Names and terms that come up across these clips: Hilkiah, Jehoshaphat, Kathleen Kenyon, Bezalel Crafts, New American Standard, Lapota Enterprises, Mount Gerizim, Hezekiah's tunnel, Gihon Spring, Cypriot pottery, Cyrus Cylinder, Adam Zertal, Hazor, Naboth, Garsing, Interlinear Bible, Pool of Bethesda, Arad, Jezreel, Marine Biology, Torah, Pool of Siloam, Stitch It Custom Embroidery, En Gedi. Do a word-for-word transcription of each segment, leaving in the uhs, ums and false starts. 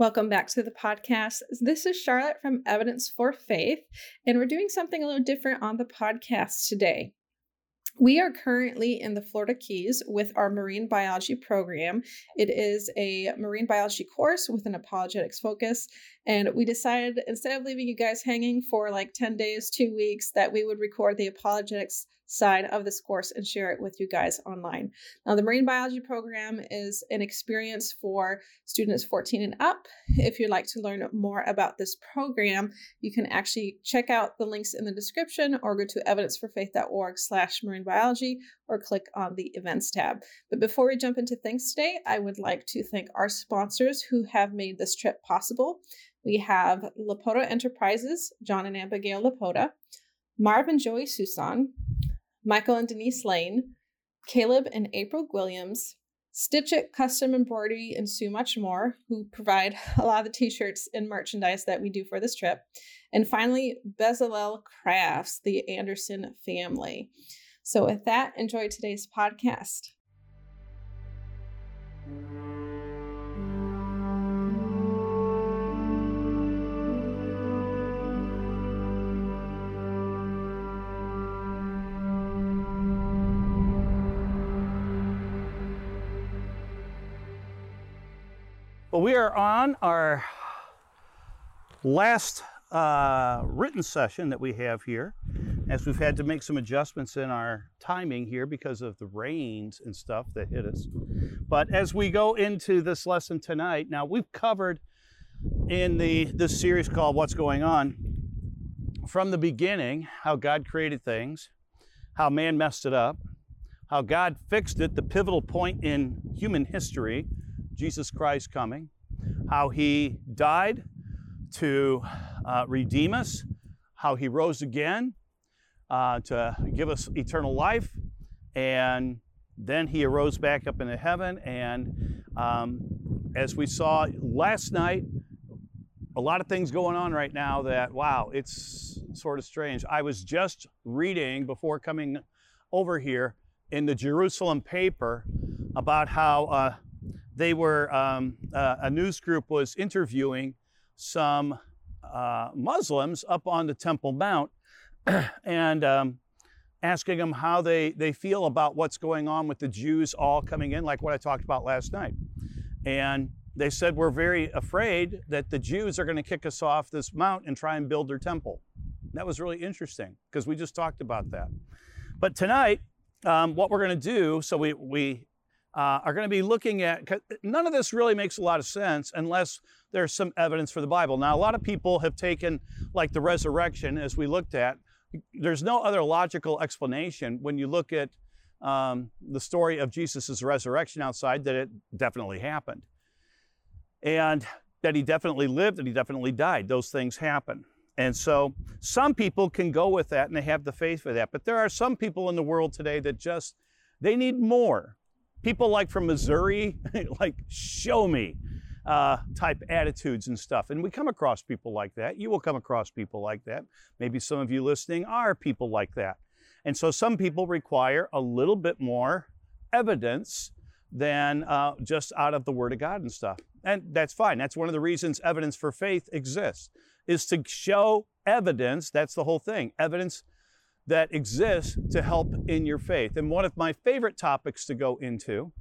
Welcome back to the podcast. This is Charlotte from Evidence for Faith, and we're doing something a little different on the podcast today. We are currently in the Florida Keys with our Marine Biology program. It is a Marine Biology course with an apologetics focus, and we decided instead of leaving you guys hanging for like ten days, two weeks, that we would record the apologetics side of this course and share it with you guys online. Now, the Marine Biology program is an experience for students fourteen and up. If you'd like to learn more about this program, you can actually check out the links in the description or go to evidence for faith dot org slash marine biology or click on the events tab. But before we jump into things today, I would like to thank our sponsors who have made this trip possible. We have Lapota Enterprises, John and Abigail Lapota, Marv and Joey Susan, Michael and Denise Lane, Caleb and April Williams, Stitch It Custom Embroidery, and so much more, who provide a lot of the t-shirts and merchandise that we do for this trip. And finally, Bezalel Crafts, the Anderson family. So with that, enjoy today's podcast. Well, we are on our last uh, written session that we have here, as we've had to make some adjustments in our timing here because of the rains and stuff that hit us. But as we go into this lesson tonight, now we've covered in the this series called What's Going On, from the beginning, how God created things, how man messed it up, how God fixed it, the pivotal point in human history, Jesus Christ coming, how he died to uh, redeem us, how he rose again uh, to give us eternal life, and then he arose back up into heaven. And um, as we saw last night, a lot of things going on right now that, wow, it's sort of strange. I was just reading before coming over here in the Jerusalem paper about how uh, They were, um, uh, a news group was interviewing some uh, Muslims up on the Temple Mount and um, asking them how they, they feel about what's going on with the Jews all coming in, like what I talked about last night. And they said, we're very afraid that the Jews are going to kick us off this mount and try and build their temple. That was really interesting because we just talked about that. But tonight, um, what we're going to do, so we... we Uh, are going to be looking at, none of this really makes a lot of sense unless there's some evidence for the Bible. Now, a lot of people have taken, like the resurrection, as we looked at, there's no other logical explanation when you look at um, the story of Jesus' resurrection outside that it definitely happened. And that he definitely lived and he definitely died. Those things happen. And so some people can go with that and they have the faith for that. But there are some people in the world today that just, they need more. People like from Missouri, like show me uh, type attitudes and stuff. And we come across people like that. You will come across people like that. Maybe some of you listening are people like that. And so some people require a little bit more evidence than uh, just out of the Word of God and stuff. And that's fine. That's one of the reasons Evidence for Faith exists, is to show evidence. That's the whole thing. Evidence that exists to help in your faith. And one of my favorite topics to go into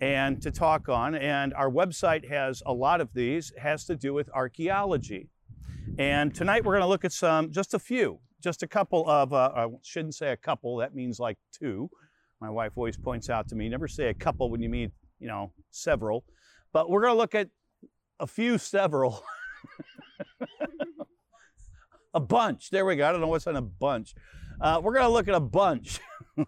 and to talk on, and our website has a lot of these, has to do with archaeology. And tonight we're going to look at some, just a few, just a couple of, uh, I shouldn't say a couple, that means like two. My wife always points out to me, never say a couple when you mean, you know, several. But we're going to look at a few several. A bunch. There we go. I don't know what's on a bunch. Uh, we're going to look at a bunch.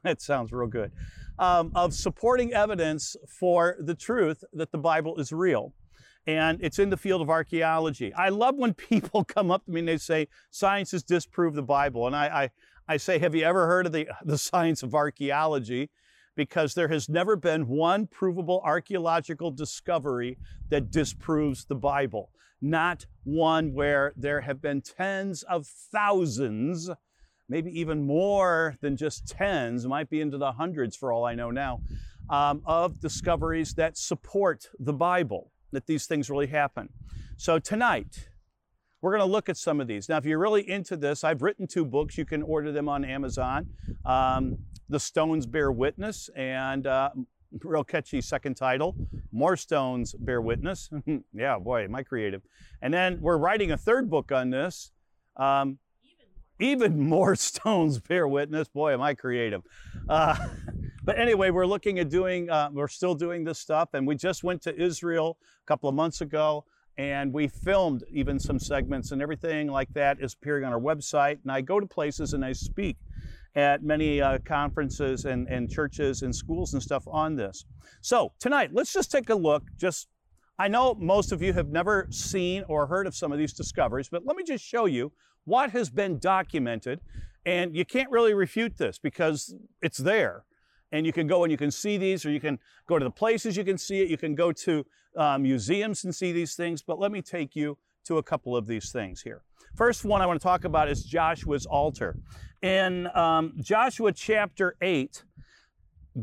That sounds real good. Um, of supporting evidence for the truth that the Bible is real. And it's in the field of archaeology. I love when people come up to me and they say, science has disproved the Bible. And I, I, I say, have you ever heard of the, the science of archaeology? Because there has never been one provable archaeological discovery that disproves the Bible. Not one. Where there have been tens of thousands, maybe even more than just tens, might be into the hundreds for all I know now, um, of discoveries that support the Bible. that these things really happen. So tonight, we're going to look at some of these. Now, if you're really into this, I've written two books. You can order them on Amazon. Um, the Stones Bear Witness, and uh, real catchy second title, More Stones Bear Witness. Yeah, boy, am I creative. And then we're writing a third book on this. Um, Even more stones bear witness. Boy, am I creative. Uh, but anyway, we're looking at doing, uh, we're still doing this stuff. And we just went to Israel a couple of months ago, and we filmed even some segments, and everything like that is appearing on our website. And I go to places and I speak at many uh, conferences and, and churches and schools and stuff on this. So tonight, let's just take a look. Just, I know most of you have never seen or heard of some of these discoveries, but let me just show you what has been documented, and you can't really refute this because it's there. And you can go and you can see these, or you can go to the places you can see it, you can go to um, museums and see these things, but let me take you to a couple of these things here. First one I want to talk about is Joshua's altar. In um, Joshua chapter eight,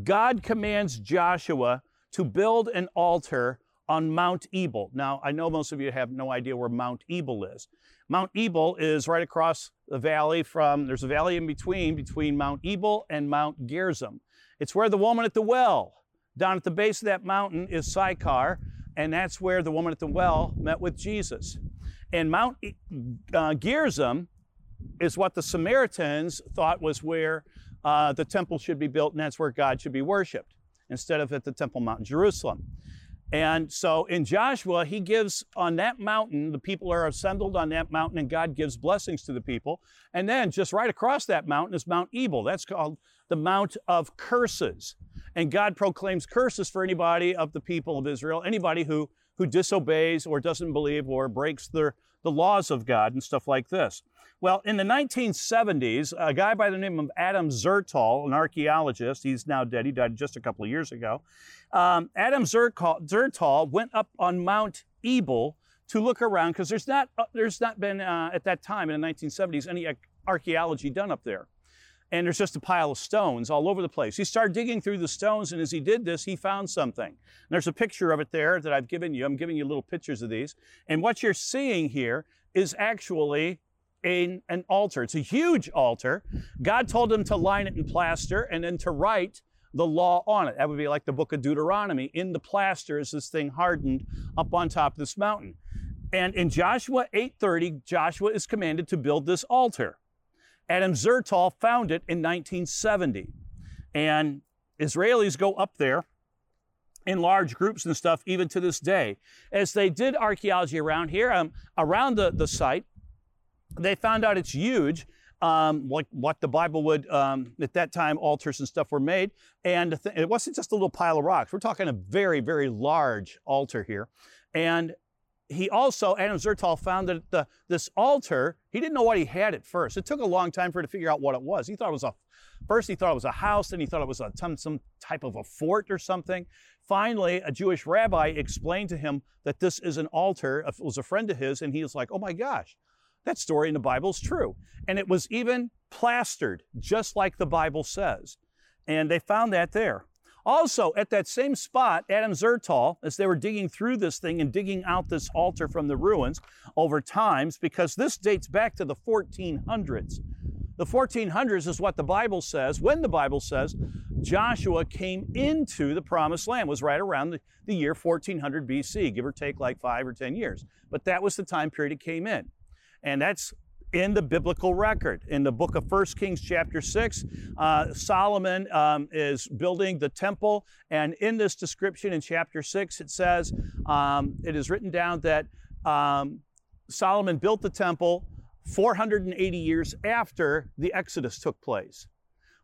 God commands Joshua to build an altar on Mount Ebal. Now, I know most of you have no idea where Mount Ebal is. Mount Ebal is right across the valley from, there's a valley in between, between Mount Ebal and Mount Gerizim. It's where the woman at the well, down at the base of that mountain is Sychar, and that's where the woman at the well met with Jesus. And Mount uh, Gerizim is what the Samaritans thought was where uh, the temple should be built, and that's where God should be worshipped, instead of at the Temple Mount in Jerusalem. And so in Joshua, he gives on that mountain, the people are assembled on that mountain, and God gives blessings to the people. And then just right across that mountain is Mount Ebal. That's called the Mount of Curses. And God proclaims curses for anybody of the people of Israel, anybody who, who disobeys or doesn't believe or breaks the, the laws of God and stuff like this. Well, in the nineteen seventies, a guy by the name of Adam Zertal, an archaeologist, he's now dead, he died just a couple of years ago. Um, Adam Zertal went up on Mount Ebal to look around, because there's not, uh, there's not been, uh, at that time in the nineteen seventies, any archaeology done up there. And there's just a pile of stones all over the place. He started digging through the stones, and as he did this, he found something. And there's a picture of it there that I've given you. I'm giving you little pictures of these. And what you're seeing here is actually A, an altar. It's a huge altar. God told him to line it in plaster and then to write the law on it. That would be like the book of Deuteronomy. In the plaster is this thing hardened up on top of this mountain. And in Joshua eight thirty, Joshua is commanded to build this altar. Adam Zertal found it in nineteen seventy. And Israelis go up there in large groups and stuff, even to this day. As they did archaeology around here, um, around the, the site, they found out it's huge, um, like what the Bible would, um, at that time, altars and stuff were made. And th- it wasn't just a little pile of rocks. We're talking a very, very large altar here. And he also, Adam Zertal, found that the, this altar, he didn't know what he had at first. It took a long time for him to figure out what it was. He thought it was a, first he thought it was a house, then he thought it was a, some type of a fort or something. Finally, a Jewish rabbi explained to him that this is an altar. It was a friend of his, and he was like, oh my gosh. That story in the Bible is true. And it was even plastered, just like the Bible says. And they found that there. Also, at that same spot, Adam Zertal, as they were digging through this thing and digging out this altar from the ruins over times, because this dates back to the fourteen hundreds. The fourteen hundreds is what the Bible says, when the Bible says Joshua came into the Promised Land, was right around the, the year fourteen hundred B C, give or take like five or ten years. But that was the time period it came in. And that's in the biblical record. In the book of First Kings chapter six, uh, Solomon um, is building the temple. And in this description in chapter six, it says, um, it is written down that um, Solomon built the temple four hundred eighty years after the Exodus took place.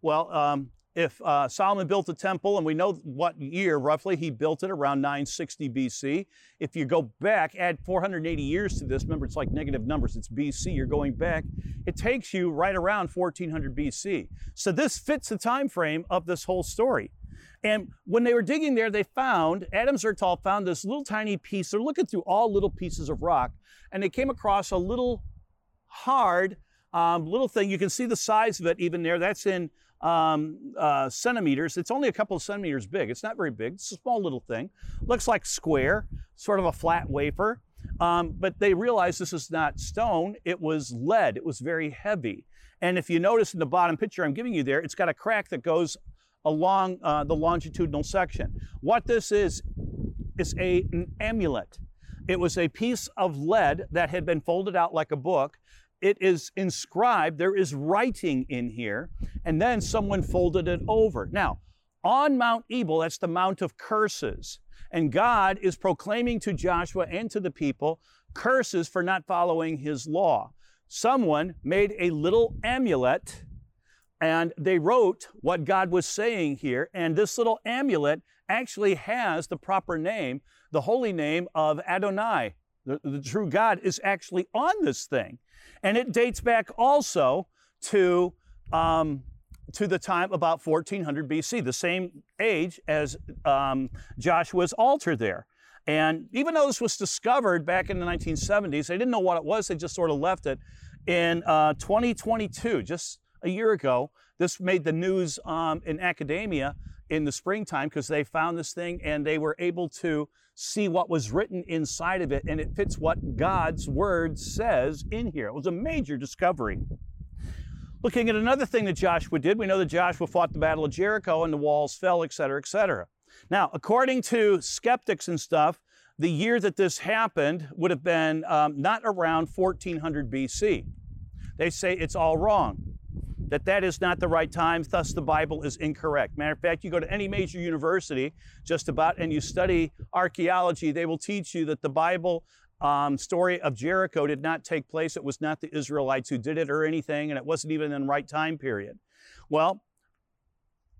Well, um, if uh, Solomon built the temple, and we know what year roughly he built it, around nine sixty B C. If you go back, add four hundred eighty years to this, remember it's like negative numbers, it's B C, you're going back, it takes you right around fourteen hundred B C. So this fits the time frame of this whole story. And when they were digging there, they found, Adam Zertal found this little tiny piece. They're looking through all little pieces of rock, and they came across a little hard um, little thing. You can see the size of it even there. That's in um, uh, centimeters. It's only a couple of centimeters big. It's not very big. It's a small little thing. Looks like square, sort of a flat wafer. Um, but they realized this is not stone. It was lead. It was very heavy. And if you notice in the bottom picture I'm giving you there, it's got a crack that goes along uh, the longitudinal section. What this is, is a, an amulet. It was a piece of lead that had been folded out like a book. It is inscribed. There is writing in here. And then someone folded it over. Now, on Mount Ebal, that's the Mount of Curses. And God is proclaiming to Joshua and to the people curses for not following his law. Someone made a little amulet, and they wrote what God was saying here. And this little amulet actually has the proper name. The holy name of Adonai, the, the true God, is actually on this thing. And it dates back also to, um, to the time about fourteen hundred B C, the same age as um, Joshua's altar there. And even though this was discovered back in the nineteen seventies, they didn't know what it was. They just sort of left it. In uh, twenty twenty-two, just a year ago, this made the news um, in academia in the springtime because they found this thing and they were able to see what was written inside of it, and it fits what God's word says in here. It was a major discovery. Looking at another thing that Joshua did, we know that Joshua fought the Battle of Jericho and the walls fell, et cetera, et cetera. Now, according to skeptics and stuff, the year that this happened would have been um, not around fourteen hundred B C. They say it's all wrong, that that is not the right time, thus the Bible is incorrect. Matter of fact, you go to any major university just about and you study archaeology, they will teach you that the Bible um, story of Jericho did not take place. It was not the Israelites who did it or anything, and it wasn't even in the right time period. Well,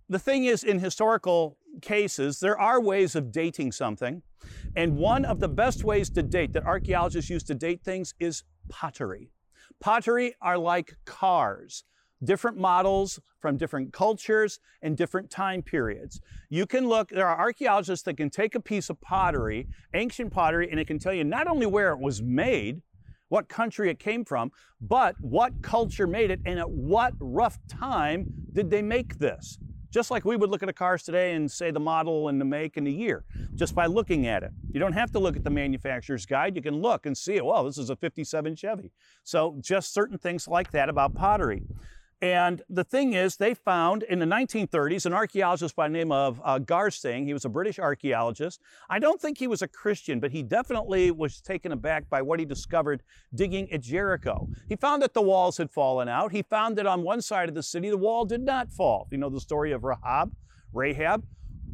the thing is, in historical cases, there are ways of dating something, and one of the best ways to date that archaeologists use to date things is pottery. Pottery are like cars. Different models from different cultures and different time periods. You can look, there are archaeologists that can take a piece of pottery, ancient pottery, and it can tell you not only where it was made, what country it came from, but what culture made it and at what rough time did they make this. Just like we would look at the cars today and say the model and the make and the year, just by looking at it. You don't have to look at the manufacturer's guide. You can look and see, well, this is a fifty-seven Chevy. So just certain things like that about pottery. And the thing is, they found in the nineteen thirties an archaeologist by the name of uh, Garsing. He was a British archaeologist. I don't think he was a Christian, but he definitely was taken aback by what he discovered digging at Jericho. He found that the walls had fallen out. He found that on one side of the city, the wall did not fall. You know the story of Rahab, Rahab.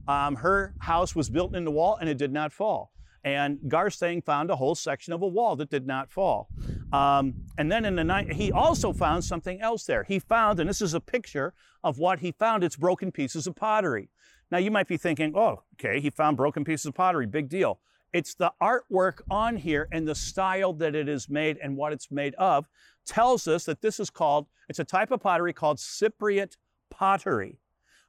Um, her house was built in the wall, and it did not fall. And Garsing found a whole section of a wall that did not fall. Um, and then in the night, he also found something else there. He found, and this is a picture of what he found, it's broken pieces of pottery. Now you might be thinking, oh, okay, he found broken pieces of pottery, big deal. It's the artwork on here and the style that it is made and what it's made of tells us that this is called, it's a type of pottery called Cypriot pottery,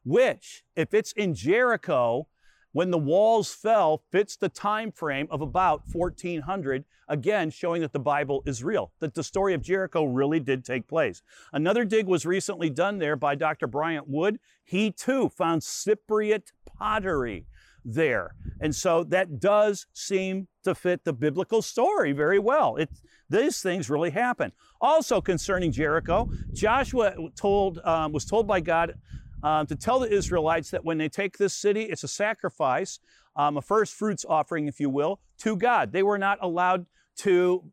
which, if it's in Jericho, when the walls fell, fits the time frame of about fourteen hundred, again showing that the Bible is real, that the story of Jericho really did take place. Another dig was recently done there by Doctor Bryant Wood. He too found Cypriot pottery there. And so that does seem to fit the biblical story very well. It, these things really happened. Also concerning Jericho, Joshua told, um, was told by God Um, to tell the Israelites that when they take this city, it's a sacrifice, um, a first fruits offering, if you will, to God. They were not allowed to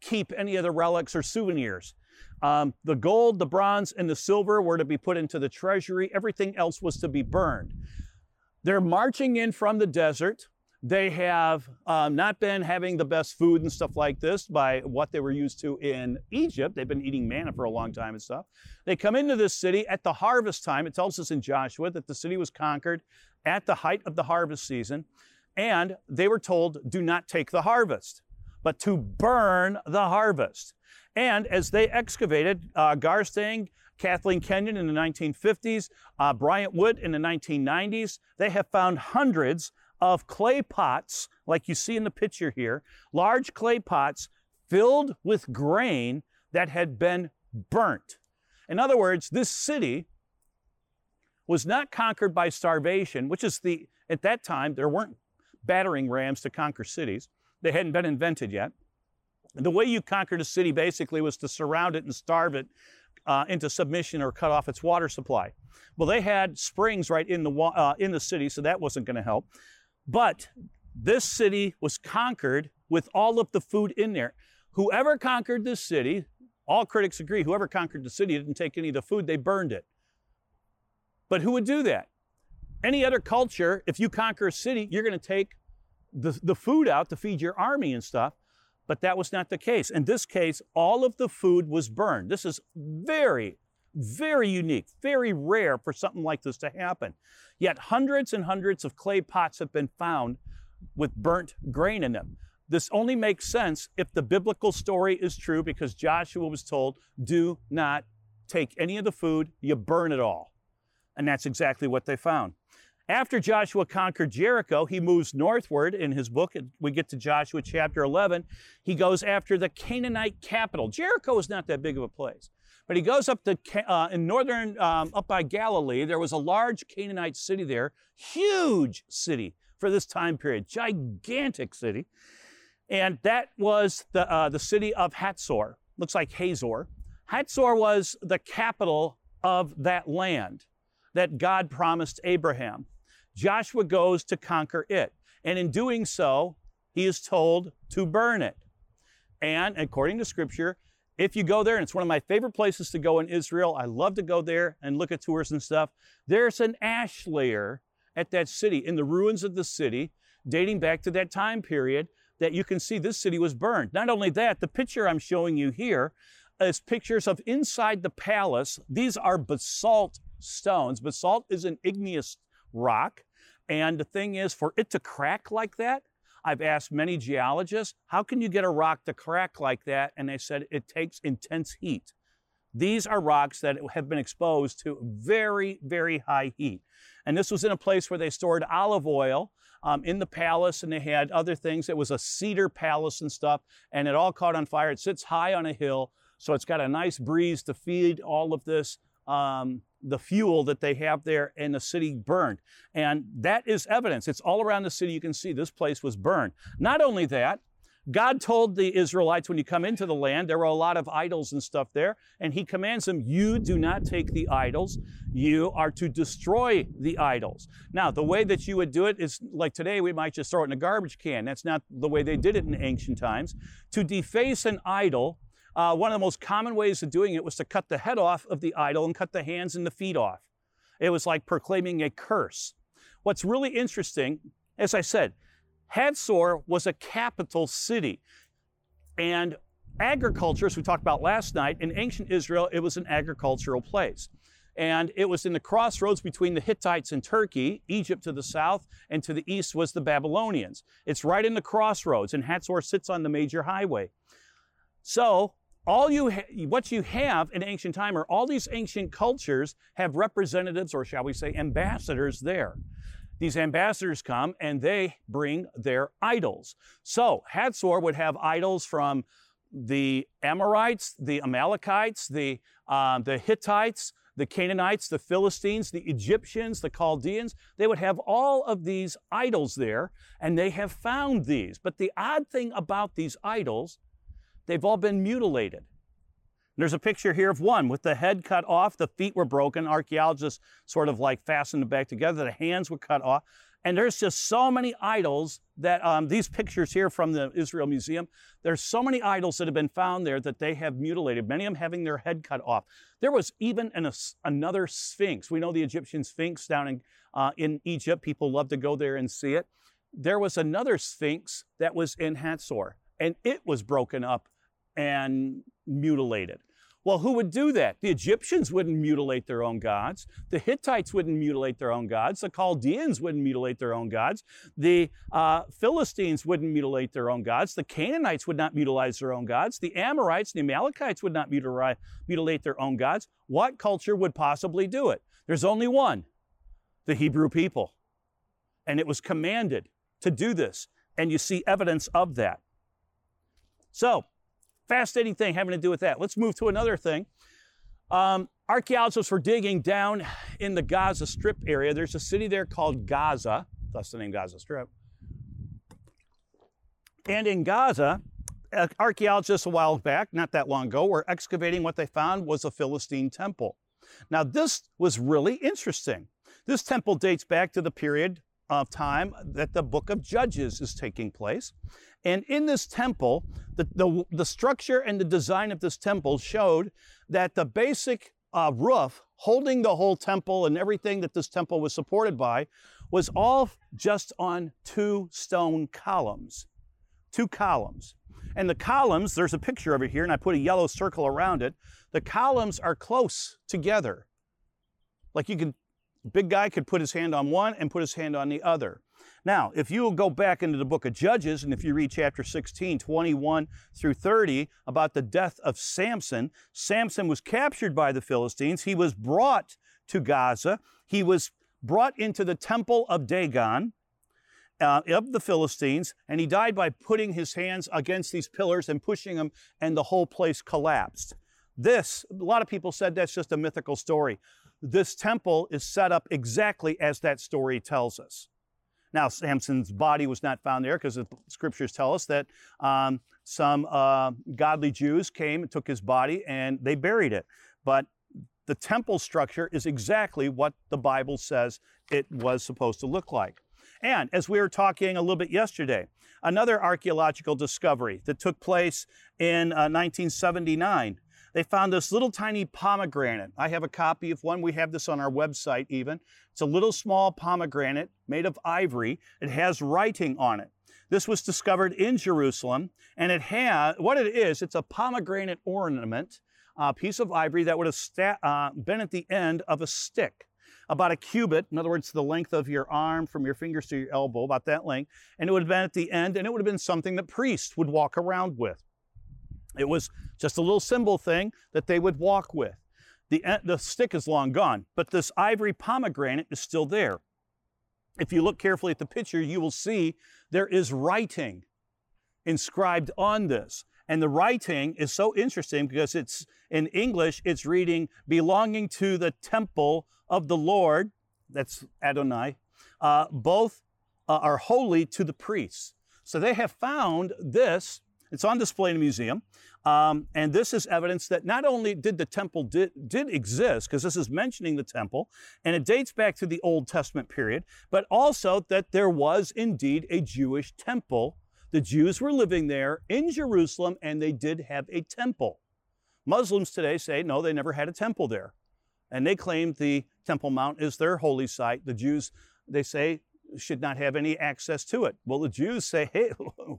keep any of the relics or souvenirs. Um, the gold, the bronze, and the silver were to be put into the treasury. Everything else was to be burned. They're marching in from the desert. They have um, not been having the best food and stuff like this by what they were used to in Egypt. They've been eating manna for a long time and stuff. They come into this city at the harvest time. It tells us in Joshua that the city was conquered at the height of the harvest season. And they were told, do not take the harvest, but to burn the harvest. And as they excavated, uh, Garsing, Kathleen Kenyon in the nineteen fifties, uh, Bryant Wood in the nineteen nineties, they have found hundreds of clay pots, like you see in the picture here, large clay pots filled with grain that had been burnt. In other words, this city was not conquered by starvation, which is the, at that time, there weren't battering rams to conquer cities. They hadn't been invented yet. And the way you conquered a city basically was to surround it and starve it uh, into submission or cut off its water supply. Well, they had springs right in the, uh, in the city, so that wasn't going to help. But this city was conquered with all of the food in there. Whoever conquered this city, all critics agree, whoever conquered the city didn't take any of the food, they burned it. But who would do that? Any other culture, if you conquer a city, you're going to take the, the food out to feed your army and stuff. But that was not the case. In this case, all of the food was burned. This is very, very unique, very rare for something like this to happen. Yet hundreds and hundreds of clay pots have been found with burnt grain in them. This only makes sense if the biblical story is true, because Joshua was told, do not take any of the food, you burn it all. And that's exactly what they found. After Joshua conquered Jericho, he moves northward in his book. We get to Joshua chapter eleven. He goes after the Canaanite capital. Jericho is not that big of a place. But he goes up to, uh, in northern, um, up by Galilee, there was a large Canaanite city there, huge city for this time period, gigantic city. And that was the, uh, the city of Hazor. Looks like Hazor. Hazor was the capital of that land that God promised Abraham. Joshua goes to conquer it. And in doing so, he is told to burn it. And according to Scripture, if you go there, and it's one of my favorite places to go in Israel, I love to go there and look at tours and stuff, there's an ash layer at that city, in the ruins of the city, dating back to that time period, that you can see this city was burned. Not only that, the picture I'm showing you here is pictures of inside the palace. These are basalt stones. Basalt is an igneous rock, and the thing is, for it to crack like that, I've asked many geologists, how can you get a rock to crack like that? And they said it takes intense heat. These are rocks that have been exposed to very, very high heat. And this was in a place where they stored olive oil um, in the palace, and they had other things. It was a cedar palace and stuff, and it all caught on fire. It sits high on a hill, so it's got a nice breeze to feed all of this, um, the fuel that they have there, and the city burned. And that is evidence. It's all around the city. You can see this place was burned. Not only that, God told the Israelites, when you come into the land, there were a lot of idols and stuff there, and he commands them, you do not take the idols. You are to destroy the idols. Now, the way that you would do it is, like today, we might just throw it in a garbage can. That's not the way they did it in ancient times. To deface an idol, uh, one of the most common ways of doing it was to cut the head off of the idol and cut the hands and the feet off. It was like proclaiming a curse. What's really interesting, as I said, Hazor was a capital city, and agriculture, as we talked about last night, in ancient Israel, it was an agricultural place. And it was in the crossroads between the Hittites and Turkey, Egypt to the south, and to the east was the Babylonians. It's right in the crossroads, and Hazor sits on the major highway. So all you ha- what you have in ancient time are all these ancient cultures have representatives, or shall we say ambassadors there. These ambassadors come and they bring their idols. So Hazor would have idols from the Amorites, the Amalekites, the, um, the Hittites, the Canaanites, the Philistines, the Egyptians, the Chaldeans. They would have all of these idols there, and they have found these. But the odd thing about these idols, they've all been mutilated. There's a picture here of one with the head cut off, the feet were broken. Archaeologists sort of like fastened it back together. The hands were cut off. And there's just so many idols that um, these pictures here from the Israel Museum, there's so many idols that have been found there that they have mutilated, many of them having their head cut off. There was even an, a, another Sphinx. We know the Egyptian Sphinx down in, uh, in Egypt. People love to go there and see it. There was another Sphinx that was in Hazor, and it was broken up and mutilated. Well, who would do that? The Egyptians wouldn't mutilate their own gods. The Hittites wouldn't mutilate their own gods. The Chaldeans wouldn't mutilate their own gods. The uh, Philistines wouldn't mutilate their own gods. The Canaanites would not mutilate their own gods. The Amorites, the Amalekites would not mutil- mutilate their own gods. What culture would possibly do it? There's only one, the Hebrew people. And it was commanded to do this. And you see evidence of that. So, fascinating thing having to do with that. Let's move to another thing. Um, archaeologists were digging down in the Gaza Strip area. There's a city there called Gaza, thus the name Gaza Strip. And in Gaza, archaeologists a while back, not that long ago, were excavating. What they found was a Philistine temple. Now, this was really interesting. This temple dates back to the period of time that the book of Judges is taking place. And in this temple, the, the, the structure and the design of this temple showed that the basic uh, roof holding the whole temple and everything that this temple was supported by was all just on two stone columns. Two columns. And the columns, there's a picture over here, and I put a yellow circle around it. The columns are close together. Like you can, big guy could put his hand on one and put his hand on the other. Now, if you will go back into the book of Judges, and if you read chapter sixteen, twenty-one through thirty, about the death of Samson, Samson was captured by the Philistines. He was brought to Gaza. He was brought into the temple of Dagon, Uh, of the Philistines, and he died by putting his hands against these pillars and pushing them, and the whole place collapsed. This, a lot of people said that's just a mythical story. This temple is set up exactly as that story tells us. Now, Samson's body was not found there because the scriptures tell us that um, some uh, godly Jews came and took his body and they buried it. But the temple structure is exactly what the Bible says it was supposed to look like. And as we were talking a little bit yesterday, another archaeological discovery that took place in uh, nineteen seventy-nine, they found this little tiny pomegranate. I have a copy of one. We have this on our website even. It's a little small pomegranate made of ivory. It has writing on it. This was discovered in Jerusalem, and it has, what it is, it's a pomegranate ornament, a piece of ivory that would have sta- uh, been at the end of a stick. About a cubit, in other words, the length of your arm from your fingers to your elbow, about that length, and it would have been at the end, and it would have been something that priests would walk around with. It was just a little symbol thing that they would walk with. The, the stick is long gone, but this ivory pomegranate is still there. If you look carefully at the picture, you will see there is writing inscribed on this. And the writing is so interesting because it's in English, it's reading, belonging to the temple of the Lord, that's Adonai, uh, both uh, are holy to the priests. So they have found this. It's on display in a museum. Um, and this is evidence that not only did the temple did, did exist, because this is mentioning the temple, and it dates back to the Old Testament period, but also that there was indeed a Jewish temple. The Jews were living there in Jerusalem, and they did have a temple. Muslims today say, no, they never had a temple there. And they claim the Temple Mount is their holy site. The Jews, they say, should not have any access to it. Well, the Jews say, hey,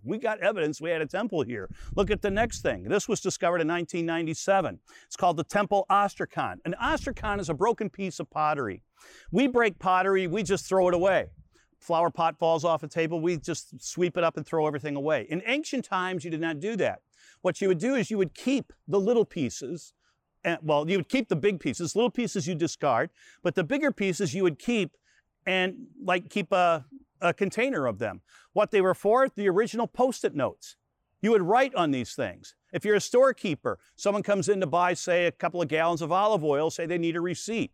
we got evidence we had a temple here. Look at the next thing. This was discovered in nineteen ninety-seven. It's called the Temple Ostrakon. An ostrakon is a broken piece of pottery. We break pottery, we just throw it away. Flower pot falls off a table, we just sweep it up and throw everything away. In ancient times, you did not do that. What you would do is you would keep the little pieces, and, well, you would keep the big pieces, little pieces you discard, but the bigger pieces you would keep and like keep a, a container of them. What they were for, the original Post-it notes. You would write on these things. If you're a storekeeper, someone comes in to buy, say, a couple of gallons of olive oil, say they need a receipt.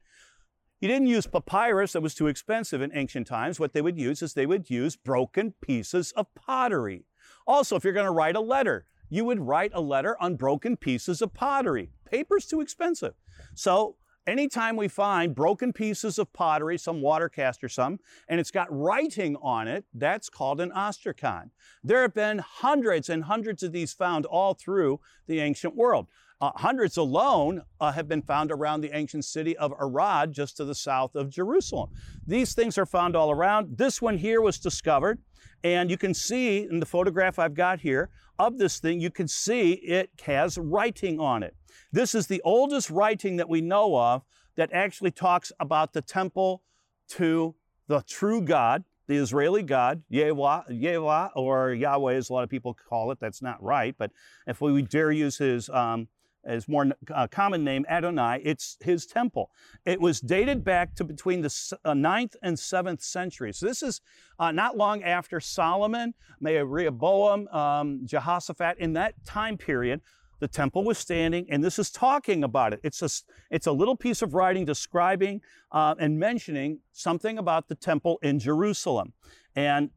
You didn't use papyrus, that was too expensive in ancient times. What they would use is they would use broken pieces of pottery. Also, if you're going to write a letter, you would write a letter on broken pieces of pottery. Paper's too expensive. So anytime we find broken pieces of pottery, some water cast or some, and it's got writing on it, that's called an ostrakon. There have been hundreds and hundreds of these found all through the ancient world. Uh, hundreds alone uh, have been found around the ancient city of Arad, just to the south of Jerusalem. These things are found all around. This one here was discovered, and you can see in the photograph I've got here of this thing, you can see it has writing on it. This is the oldest writing that we know of that actually talks about the temple to the true God, the Israeli God, Yahweh, Yahweh or Yahweh, as a lot of people call it. That's not right, but if we dare use his... Um, his more uh, common name, Adonai, it's his temple. It was dated back to between the uh, ninth and seventh century. So this is uh, not long after Solomon, Rehoboam, um, Jehoshaphat, in that time period. The temple was standing, and this is talking about it. It's a, it's a little piece of writing describing uh, and mentioning something about the temple in Jerusalem. And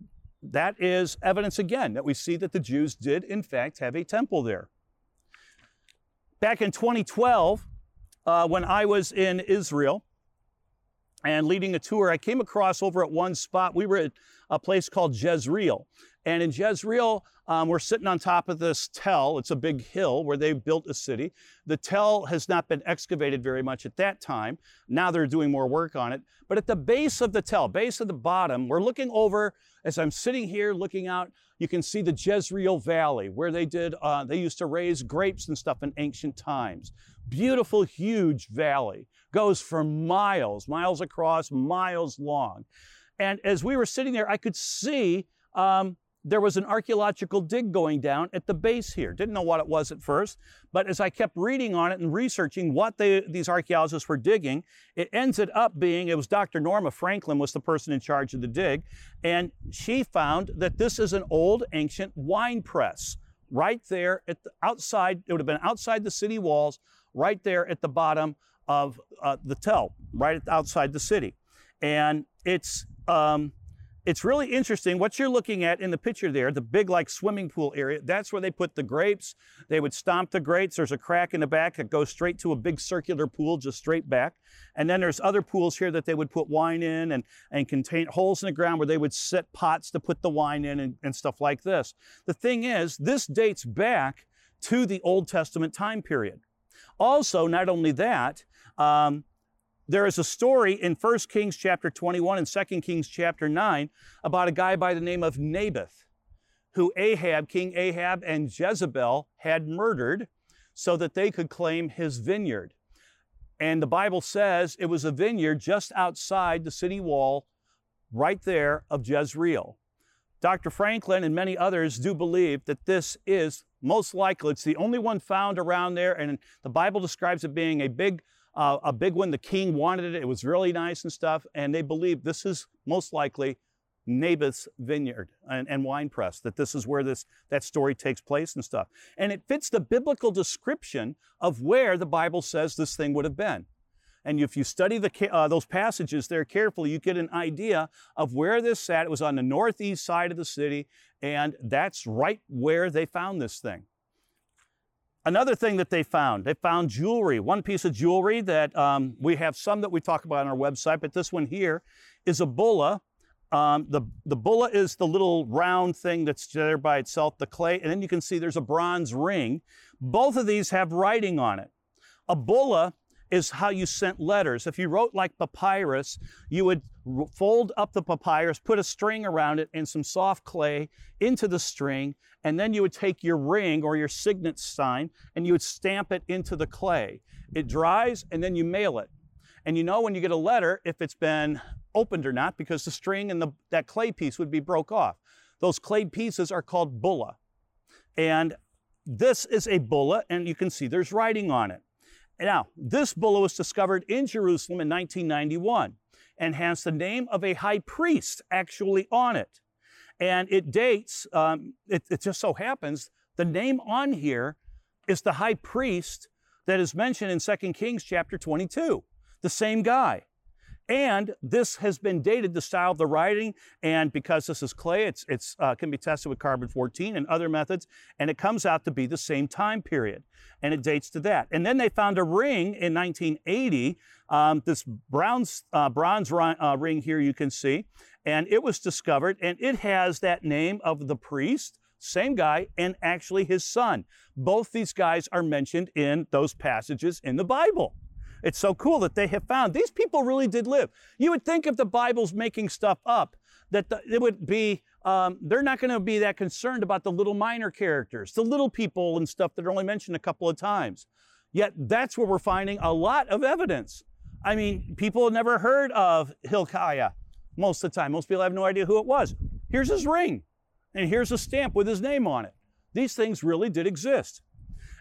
that is evidence, again, that we see that the Jews did, in fact, have a temple there. Back in twenty twelve, uh, when I was in Israel and leading a tour, I came across over at one spot. We were at a place called Jezreel. And in Jezreel, um, we're sitting on top of this tell. It's a big hill where they built a city. The tell has not been excavated very much at that time. Now they're doing more work on it. But at the base of the tell, base of the bottom, we're looking over, as I'm sitting here looking out, you can see the Jezreel Valley where they did, uh, they used to raise grapes and stuff in ancient times. Beautiful, huge valley. Goes for miles, miles across, miles long. And as we were sitting there, I could see um, there was an archaeological dig going down at the base here. Didn't know what it was at first, but as I kept reading on it and researching what they, these archaeologists were digging, it ended up being, it was Doctor Norma Franklin was the person in charge of the dig, and she found that this is an old ancient wine press right there at the outside. It would have been outside the city walls, right there at the bottom of uh, the tell, right outside the city. And it's... Um, It's really interesting what you're looking at in the picture there, the big like swimming pool area. That's where they put the grapes. They would stomp the grapes. There's a crack in the back that goes straight to a big circular pool, just straight back. And then there's other pools here that they would put wine in and, and contain holes in the ground where they would set pots to put the wine in and, and stuff like this. The thing is, this dates back to the Old Testament time period. Also, not only that, um, there is a story in First Kings chapter twenty-one and Second Kings chapter nine about a guy by the name of Naboth, who Ahab, King Ahab and Jezebel had murdered so that they could claim his vineyard. And the Bible says it was a vineyard just outside the city wall, right there of Jezreel. Doctor Franklin and many others do believe that this is most likely, it's the only one found around there, and the Bible describes it being a big Uh, a big one. The king wanted it. It was really nice and stuff. And they believe this is most likely Naboth's vineyard and, and wine press, that this is where this that story takes place and stuff. And it fits the biblical description of where the Bible says this thing would have been. And if you study the, uh, those passages there carefully, you get an idea of where this sat. It was on the northeast side of the city, and that's right where they found this thing. Another thing that they found, they found jewelry. One piece of jewelry that um, we have some that we talk about on our website, but this one here is a bulla. Um, the, the bulla is the little round thing that's there by itself, the clay, and then you can see there's a bronze ring. Both of these have writing on it. A bulla is how you sent letters. If you wrote like papyrus, you would fold up the papyrus, put a string around it and some soft clay into the string, and then you would take your ring or your signet sign and you would stamp it into the clay. It dries and then you mail it. And you know when you get a letter if it's been opened or not because the string and the, that clay piece would be broke off. Those clay pieces are called bulla. And this is a bulla and you can see there's writing on it. Now, this bulla was discovered in Jerusalem in nineteen ninety-one and has the name of a high priest actually on it. And it dates, um, it, it just so happens, the name on here is the high priest that is mentioned in Second Kings chapter twenty-two, the same guy. And this has been dated, the style of the writing, and because this is clay, it's, it's uh, can be tested with carbon fourteen and other methods, and it comes out to be the same time period, and it dates to that. And then they found a ring in nineteen eighty, um, this bronze, uh, bronze ri- uh, ring here you can see, and it was discovered, and it has that name of the priest, same guy, and actually his son. Both these guys are mentioned in those passages in the Bible. It's so cool that they have found these people really did live. You would think if the Bible's making stuff up, that the, it would be, um, they're not going to be that concerned about the little minor characters, the little people and stuff that are only mentioned a couple of times. Yet that's where we're finding a lot of evidence. I mean, people have never heard of Hilkiah most of the time. Most people have no idea who it was. Here's his ring, and here's a stamp with his name on it. These things really did exist.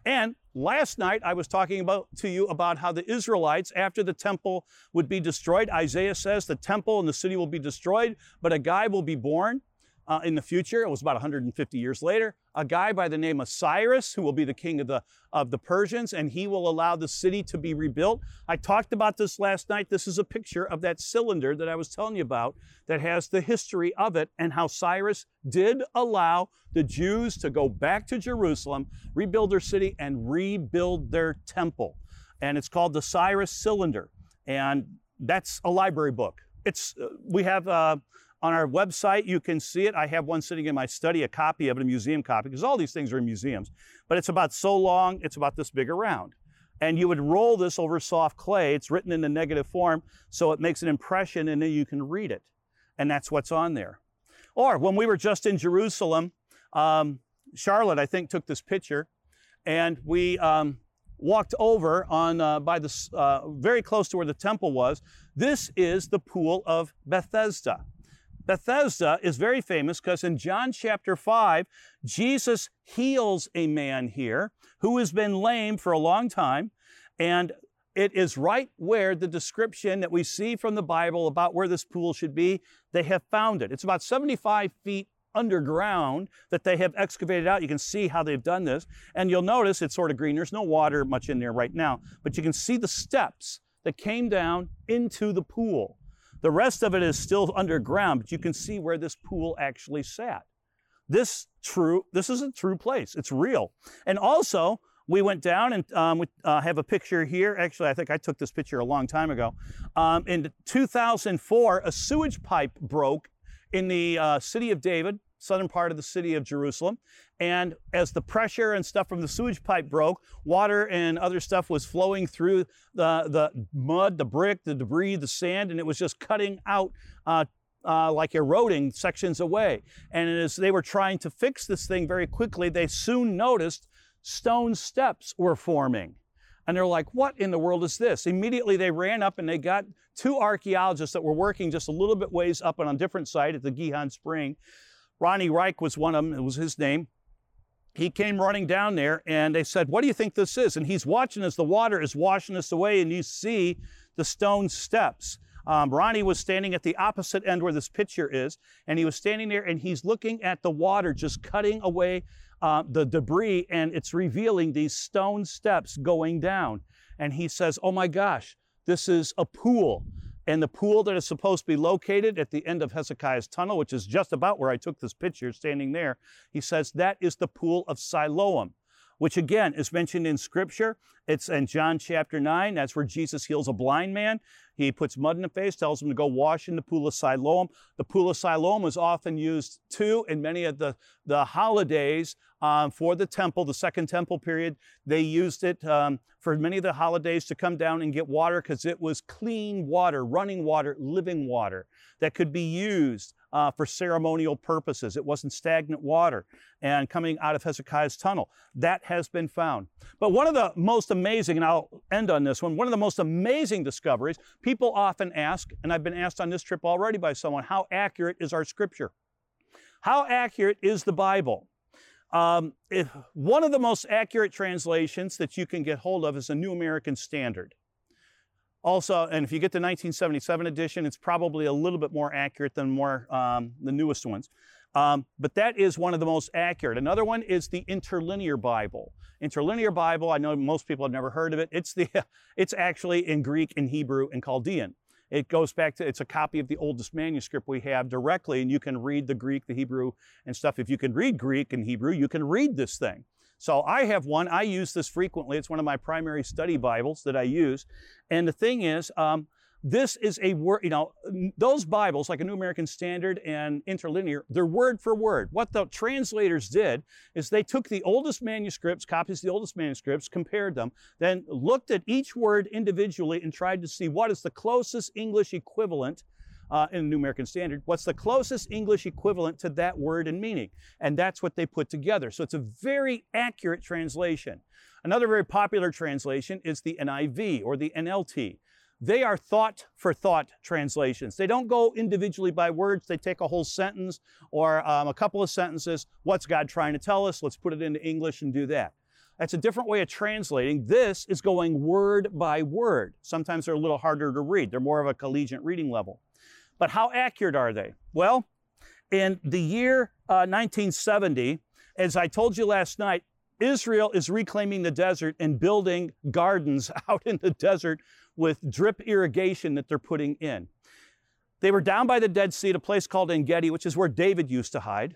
And last night, I was talking about, to you about how the Israelites, after the temple would be destroyed, Isaiah says the temple and the city will be destroyed, but a guy will be born. uh, in the future. It was about one hundred fifty years later. A guy by the name of Cyrus, who will be the king of the, of the Persians, and he will allow the city to be rebuilt. I talked about this last night. This is a picture of that cylinder that I was telling you about that has the history of it and how Cyrus did allow the Jews to go back to Jerusalem, rebuild their city, and rebuild their temple. And it's called the Cyrus Cylinder. And that's a library book. It's, uh, we have uh, on our website, you can see it. I have one sitting in my study, a copy of it, a museum copy, because all these things are in museums. But it's about so long, it's about this big around. And you would roll this over soft clay. It's written in the negative form, so it makes an impression, and then you can read it. And that's what's on there. Or when we were just in Jerusalem, um, Charlotte, I think, took this picture, and we um, walked over on uh, by the uh, very close to where the temple was. This is the Pool of Bethesda. Bethesda is very famous because in John chapter five, Jesus heals a man here who has been lame for a long time, and it is right where the description that we see from the Bible about where this pool should be, they have found it. It's about seventy-five feet underground that they have excavated out. You can see how they've done this. And you'll notice it's sort of green. There's no water much in there right now, but you can see the steps that came down into the pool. The rest of it is still underground, but you can see where this pool actually sat. This true, this is a true place. It's real. And also, we went down and um, we uh, have a picture here. Actually, I think I took this picture a long time ago. Um, in two thousand four, a sewage pipe broke in the uh, City of David, southern part of the city of Jerusalem. And as the pressure and stuff from the sewage pipe broke, water and other stuff was flowing through the, the mud, the brick, the debris, the sand, and it was just cutting out uh, Uh, like eroding sections away. And as they were trying to fix this thing very quickly, they soon noticed stone steps were forming. And they're like, what in the world is this? Immediately they ran up and they got two archaeologists that were working just a little bit ways up on a different site at the Gihon Spring. Ronnie Reich was one of them, it was his name. He came running down there and they said, what do you think this is? And he's watching as the water is washing us away and you see the stone steps. Um, Ronnie was standing at the opposite end where this picture is, and he was standing there, and he's looking at the water just cutting away uh, the debris, and it's revealing these stone steps going down. And he says, oh my gosh, this is a pool. And the pool that is supposed to be located at the end of Hezekiah's tunnel, which is just about where I took this picture standing there, he says, that is the Pool of Siloam, which again is mentioned in Scripture. It's in John chapter nine. That's where Jesus heals a blind man. He puts mud in the face, tells him to go wash in the Pool of Siloam. The Pool of Siloam is often used too in many of the, the holidays um, for the temple, the Second Temple period. They used it um, for many of the holidays to come down and get water because it was clean water, running water, living water that could be used Uh, for ceremonial purposes. It wasn't stagnant water and coming out of Hezekiah's tunnel. That has been found. But one of the most amazing, and I'll end on this one, one of the most amazing discoveries, people often ask, and I've been asked on this trip already by someone, how accurate is our Scripture? How accurate is the Bible? Um, if one of the most accurate translations that you can get hold of is a New American Standard. Also, and if you get the nineteen seventy-seven edition, it's probably a little bit more accurate than more um, the newest ones. Um, but that is one of the most accurate. Another one is the Interlinear Bible. Interlinear Bible, I know most people have never heard of it. It's the, it's actually in Greek and Hebrew and Chaldean. It goes back to, it's a copy of the oldest manuscript we have directly, and you can read the Greek, the Hebrew, and stuff. If you can read Greek and Hebrew, you can read this thing. So I have one. I use this frequently. It's one of my primary study Bibles that I use. And the thing is, um, this is a word, you know, those Bibles, like a New American Standard and Interlinear, they're word for word. What the translators did is they took the oldest manuscripts, copies of the oldest manuscripts, compared them, then looked at each word individually and tried to see what is the closest English equivalent Uh, in the New American Standard, what's the closest English equivalent to that word and meaning? And that's what they put together. So it's a very accurate translation. Another very popular translation is the N I V or the N L T. They are thought-for-thought translations. They don't go individually by words. They take a whole sentence or um, a couple of sentences. What's God trying to tell us? Let's put it into English and do that. That's a different way of translating. This is going word by word. Sometimes they're a little harder to read. They're more of a collegiate reading level. But how accurate are they? Well, In the year uh, nineteen seventy, as I told you last night, Israel is reclaiming the desert and building gardens out in the desert with drip irrigation that they're putting in. They were down by the Dead Sea at a place called En Gedi, which is where David used to hide.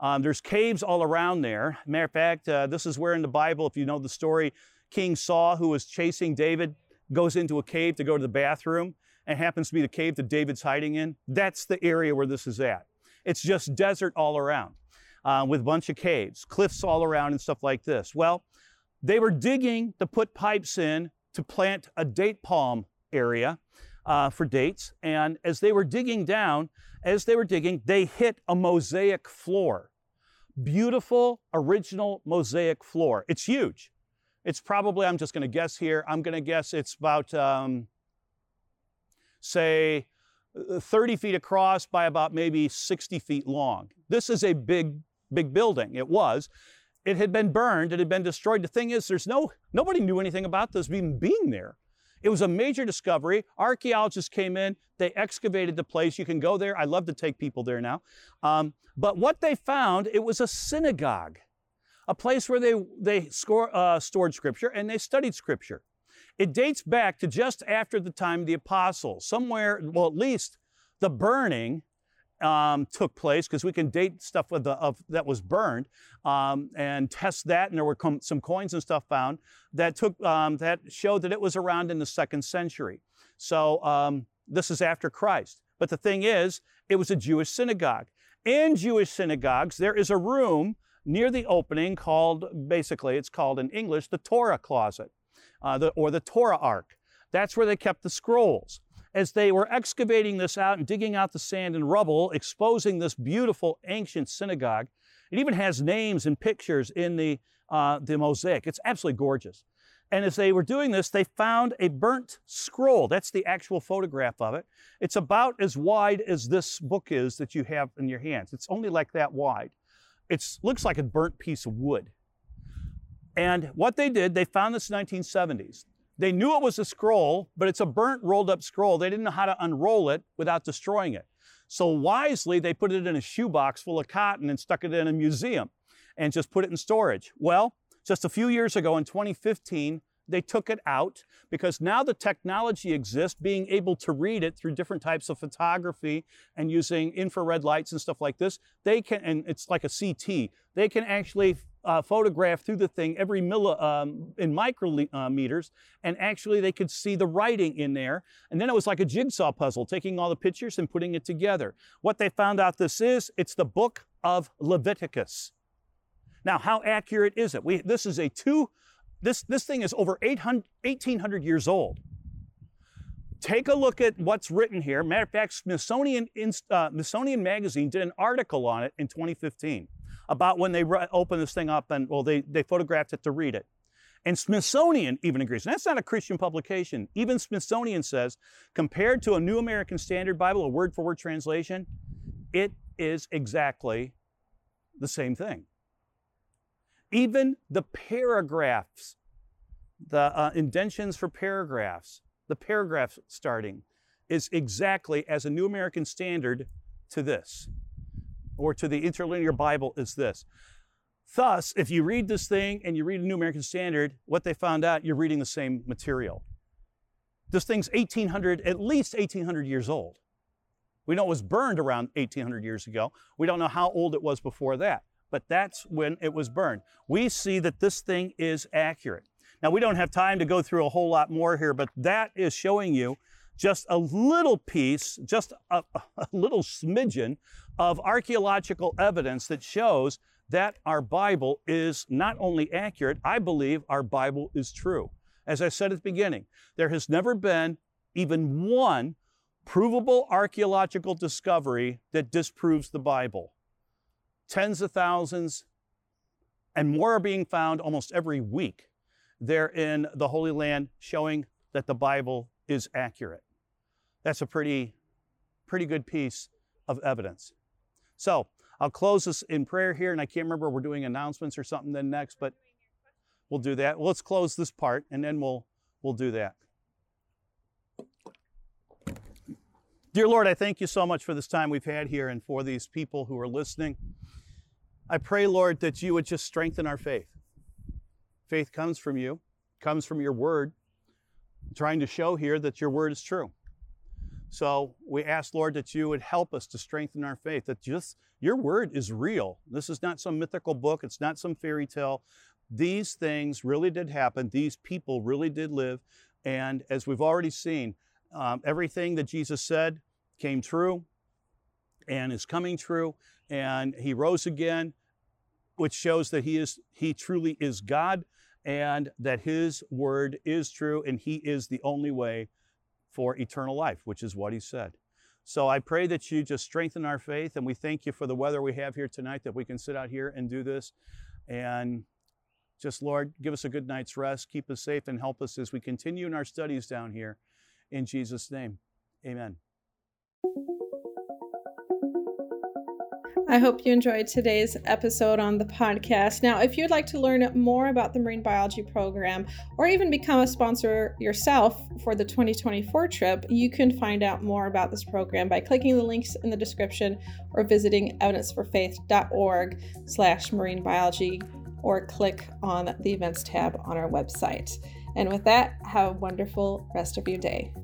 Um, there's caves all around there. Matter of fact, uh, this is where in the Bible, if you know the story, King Saul, who was chasing David, goes into a cave to go to the bathroom, and happens to be the cave that David's hiding in. That's the area where this is at. It's just desert all around uh, with a bunch of caves, cliffs all around and stuff like this. Well, they were digging to put pipes in to plant a date palm area uh, for dates. And as they were digging down, as they were digging, they hit a mosaic floor. Beautiful, original mosaic floor. It's huge. It's probably, I'm just going to guess here, I'm going to guess it's about, um, say, thirty feet across by about maybe sixty feet long. This is a big, big building. It was. It had been burned. It had been destroyed. The thing is, there's no, nobody knew anything about this even being there. It was a major discovery. Archaeologists came in. They excavated the place. You can go there. I love to take people there now. Um, but what they found, it was a synagogue, a place where they, they score, uh, stored Scripture and they studied Scripture. It dates back to just after the time of the apostles, somewhere, well, at least the burning um, took place, because we can date stuff of the, of, that was burned um, and test that, and there were com- some coins and stuff found that, took, um, that showed that it was around in the second century. So um, this is after Christ. But the thing is, it was a Jewish synagogue. In Jewish synagogues, there is a room near the opening called, basically, it's called in English, the Torah closet, uh, the, or the Torah ark. That's where they kept the scrolls. As they were excavating this out and digging out the sand and rubble, exposing this beautiful ancient synagogue, it even has names and pictures in the, uh, the mosaic. It's absolutely gorgeous. And as they were doing this, they found a burnt scroll. That's the actual photograph of it. It's about as wide as this book is that you have in your hands. It's only like that wide. It looks like a burnt piece of wood. And what they did, they found this in the nineteen seventies. They knew it was a scroll, but it's a burnt, rolled-up scroll. They didn't know how to unroll it without destroying it. So wisely, they put it in a shoebox full of cotton and stuck it in a museum and just put it in storage. Well, just a few years ago, in twenty fifteen, they took it out because now the technology exists, being able to read it through different types of photography and using infrared lights and stuff like this. They can, and it's like a C T, they can actually uh, photograph through the thing every milli, um, in micrometers, and actually they could see the writing in there. And then it was like a jigsaw puzzle, taking all the pictures and putting it together. What they found out this is, it's the book of Leviticus. Now, how accurate is it? We, this is a two... This, this thing is over eighteen hundred years old. Take a look at what's written here. Matter of fact, Smithsonian, uh, Smithsonian Magazine did an article on it in twenty fifteen about when they re- opened this thing up and, well, they, they photographed it to read it. And Smithsonian even agrees. And that's not a Christian publication. Even Smithsonian says, compared to a New American Standard Bible, a word-for-word translation, it is exactly the same thing. Even the paragraphs, the uh, indentions for paragraphs, the paragraph starting is exactly as a New American Standard to this, or to the Interlinear Bible is this. Thus, if you read this thing and you read a New American Standard, what they found out, you're reading the same material. This thing's eighteen hundred, at least eighteen hundred years old. We know it was burned around eighteen hundred years ago. We don't know how old it was before that. But that's when it was burned. We see that this thing is accurate. Now, we don't have time to go through a whole lot more here, but that is showing you just a little piece, just a, a little smidgen of archaeological evidence that shows that our Bible is not only accurate, I believe our Bible is true. As I said at the beginning, there has never been even one provable archaeological discovery that disproves the Bible. Tens of thousands and more are being found almost every week there in the Holy Land, showing that the Bible is accurate. That's a pretty, pretty good piece of evidence. So I'll close this in prayer here, and I can't remember if we're doing announcements or something then next, but we'll do that. Well, let's close this part, and then we'll we'll do that. Dear Lord, I thank you so much for this time we've had here and for these people who are listening. I pray, Lord, that you would just strengthen our faith. Faith comes from you, comes from your word, I'm trying to show here that your word is true. So we ask, Lord, that you would help us to strengthen our faith, that just your word is real. This is not some mythical book. It's not some fairy tale. These things really did happen. These people really did live. And as we've already seen, Um, everything that Jesus said came true and is coming true, and he rose again, which shows that he is he truly is God and that his word is true, and he is the only way for eternal life, which is what he said. So I pray that you just strengthen our faith, and we thank you for the weather we have here tonight, that we can sit out here and do this. And just, Lord, give us a good night's rest, keep us safe, and help us as we continue in our studies down here. In Jesus' name, amen. I hope you enjoyed today's episode on the podcast. Now, if you'd like to learn more about the Marine Biology program or even become a sponsor yourself for the twenty twenty-four trip, you can find out more about this program by clicking the links in the description or visiting evidence for faith dot org slash marine biology, or click on the events tab on our website. And with that, have a wonderful rest of your day.